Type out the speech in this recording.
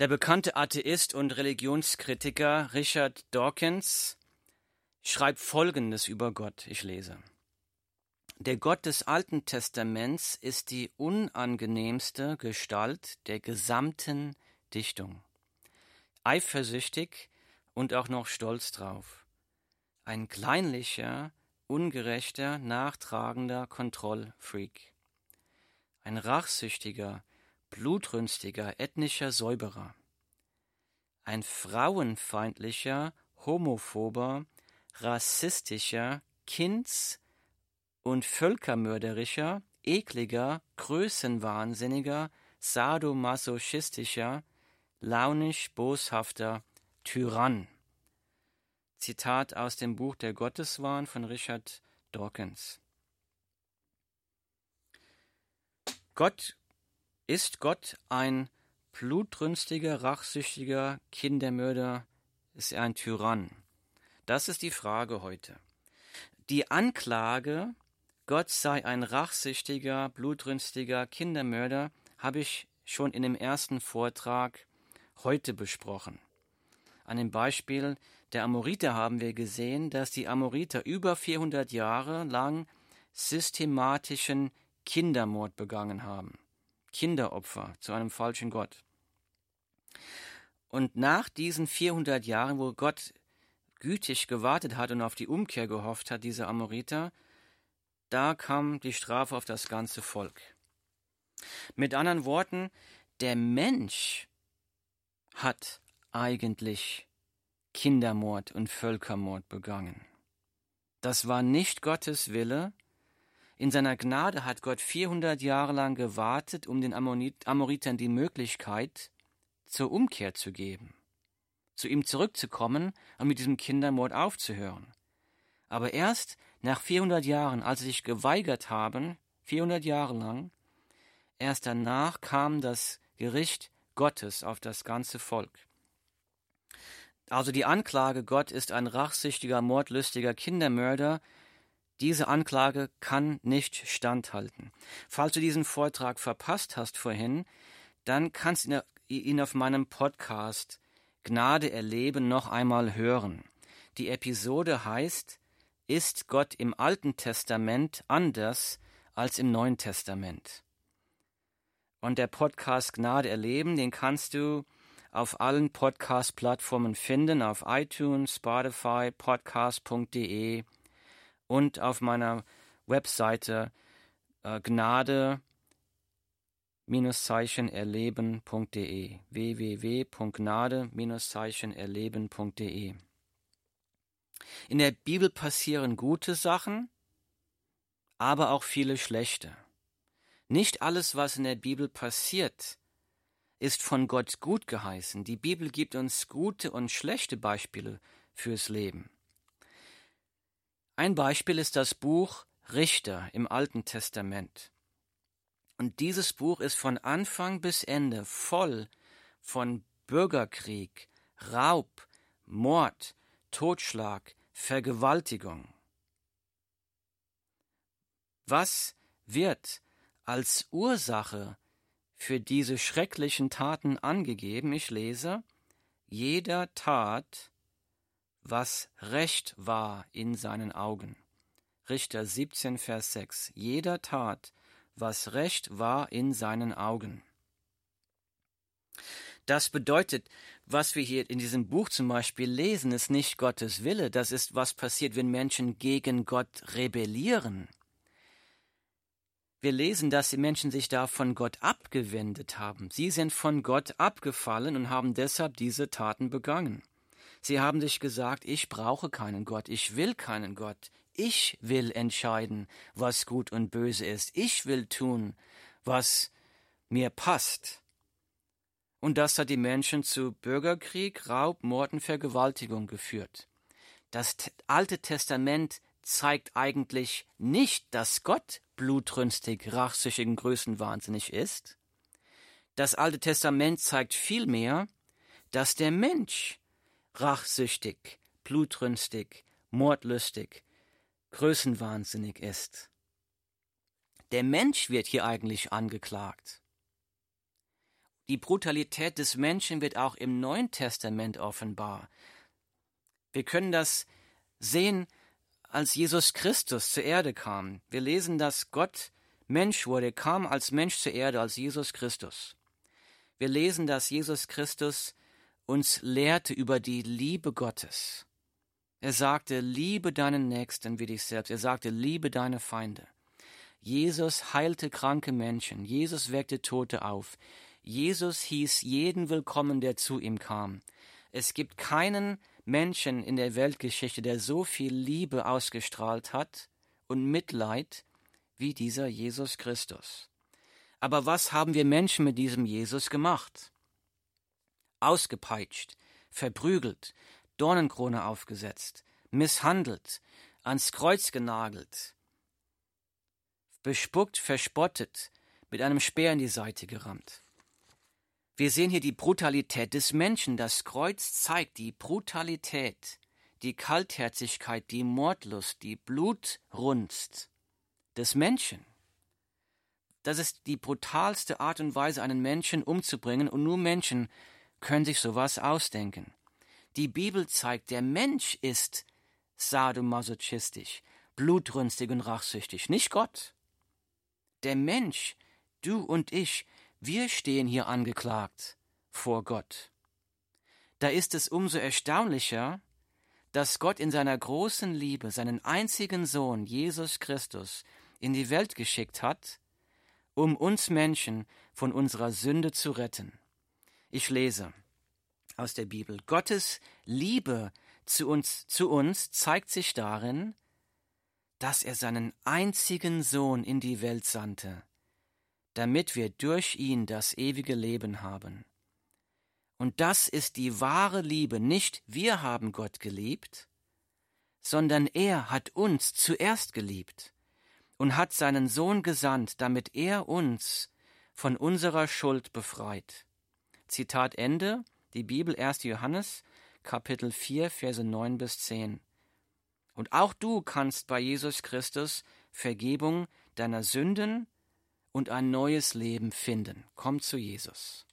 Der bekannte Atheist und Religionskritiker Richard Dawkins schreibt Folgendes über Gott, ich lese: Der Gott des Alten Testaments ist die unangenehmste Gestalt der gesamten Dichtung. Eifersüchtig und auch noch stolz drauf. Ein kleinlicher, ungerechter, nachtragender Kontrollfreak. Ein rachsüchtiger, blutrünstiger, ethnischer Säuberer. Ein frauenfeindlicher, homophober, rassistischer, kinds- und völkermörderischer, ekliger, größenwahnsinniger, sadomasochistischer, launisch-boshafter Tyrann. Zitat aus dem Buch Der Gotteswahn von Richard Dawkins. Ist Gott ein blutrünstiger, rachsüchtiger Kindermörder? Ist er ein Tyrann? Das ist die Frage heute. Die Anklage, Gott sei ein rachsüchtiger, blutrünstiger Kindermörder, habe ich schon in dem ersten Vortrag heute besprochen. An dem Beispiel der Amoriter haben wir gesehen, dass die Amoriter über 400 Jahre lang systematischen Kindermord begangen haben. Kinderopfer zu einem falschen Gott. Und nach diesen 400 Jahren, wo Gott gütig gewartet hat und auf die Umkehr gehofft hat, diese Amoriter, da kam die Strafe auf das ganze Volk. Mit anderen Worten, der Mensch hat eigentlich Kindermord und Völkermord begangen. Das war nicht Gottes Wille. In seiner Gnade hat Gott 400 Jahre lang gewartet, um den Amoritern die Möglichkeit zur Umkehr zu geben, zu ihm zurückzukommen und mit diesem Kindermord aufzuhören. Aber erst nach 400 Jahren, als sie sich geweigert haben, 400 Jahre lang, erst danach kam das Gericht Gottes auf das ganze Volk. Also die Anklage, Gott ist ein rachsüchtiger, mordlustiger Kindermörder, diese Anklage kann nicht standhalten. Falls du diesen Vortrag verpasst hast vorhin, dann kannst du ihn auf meinem Podcast Gnade erleben noch einmal hören. Die Episode heißt, ist Gott im Alten Testament anders als im Neuen Testament? Und der Podcast Gnade erleben, den kannst du auf allen Podcast-Plattformen finden, auf iTunes, Spotify, podcast.de, und auf meiner Webseite gnade-erleben.de www.gnade-erleben.de. In der Bibel passieren gute Sachen, aber auch viele schlechte. Nicht alles, was in der Bibel passiert, ist von Gott gut geheißen. Die Bibel gibt uns gute und schlechte Beispiele fürs Leben. Ein Beispiel ist das Buch Richter im Alten Testament. Und dieses Buch ist von Anfang bis Ende voll von Bürgerkrieg, Raub, Mord, Totschlag, Vergewaltigung. Was wird als Ursache für diese schrecklichen Taten angegeben? Ich lese: Jeder tat, was recht war in seinen Augen. Richter 17, Vers 6. Jeder tat, was recht war in seinen Augen. Das bedeutet, was wir hier in diesem Buch zum Beispiel lesen, ist nicht Gottes Wille. Das ist, was passiert, wenn Menschen gegen Gott rebellieren. Wir lesen, dass die Menschen sich da von Gott abgewendet haben. Sie sind von Gott abgefallen und haben deshalb diese Taten begangen. Sie haben sich gesagt, ich brauche keinen Gott, ich will keinen Gott. Ich will entscheiden, was gut und böse ist. Ich will tun, was mir passt. Und das hat die Menschen zu Bürgerkrieg, Raub, Mord und Vergewaltigung geführt. Das Alte Testament zeigt eigentlich nicht, dass Gott blutrünstig, rachsüchtig und größenwahnsinnig ist. Das Alte Testament zeigt vielmehr, dass der Mensch rachsüchtig, blutrünstig, mordlustig, größenwahnsinnig ist. Der Mensch wird hier eigentlich angeklagt. Die Brutalität des Menschen wird auch im Neuen Testament offenbar. Wir können das sehen, als Jesus Christus zur Erde kam. Wir lesen, dass Gott Mensch wurde, kam als Mensch zur Erde, als Jesus Christus. Wir lesen, dass Jesus Christus uns lehrte über die Liebe Gottes. Er sagte, liebe deinen Nächsten wie dich selbst. Er sagte, liebe deine Feinde. Jesus heilte kranke Menschen. Jesus weckte Tote auf. Jesus hieß jeden willkommen, der zu ihm kam. Es gibt keinen Menschen in der Weltgeschichte, der so viel Liebe ausgestrahlt hat und Mitleid wie dieser Jesus Christus. Aber was haben wir Menschen mit diesem Jesus gemacht? Ausgepeitscht, verprügelt, Dornenkrone aufgesetzt, misshandelt, ans Kreuz genagelt, bespuckt, verspottet, mit einem Speer in die Seite gerammt. Wir sehen hier die Brutalität des Menschen. Das Kreuz zeigt die Brutalität, die Kaltherzigkeit, die Mordlust, die Blutrunst des Menschen. Das ist die brutalste Art und Weise, einen Menschen umzubringen, und nur Menschen können sich sowas ausdenken. Die Bibel zeigt, der Mensch ist sadomasochistisch, blutrünstig und rachsüchtig, nicht Gott. Der Mensch, du und ich, wir stehen hier angeklagt vor Gott. Da ist es umso erstaunlicher, dass Gott in seiner großen Liebe seinen einzigen Sohn, Jesus Christus, in die Welt geschickt hat, um uns Menschen von unserer Sünde zu retten. Ich lese aus der Bibel: Gottes Liebe zu uns zeigt sich darin, dass er seinen einzigen Sohn in die Welt sandte, damit wir durch ihn das ewige Leben haben. Und das ist die wahre Liebe. Nicht wir haben Gott geliebt, sondern er hat uns zuerst geliebt und hat seinen Sohn gesandt, damit er uns von unserer Schuld befreit. Zitat Ende, die Bibel 1. Johannes, Kapitel 4, Verse 9 bis 10. Und auch du kannst bei Jesus Christus Vergebung deiner Sünden und ein neues Leben finden. Komm zu Jesus.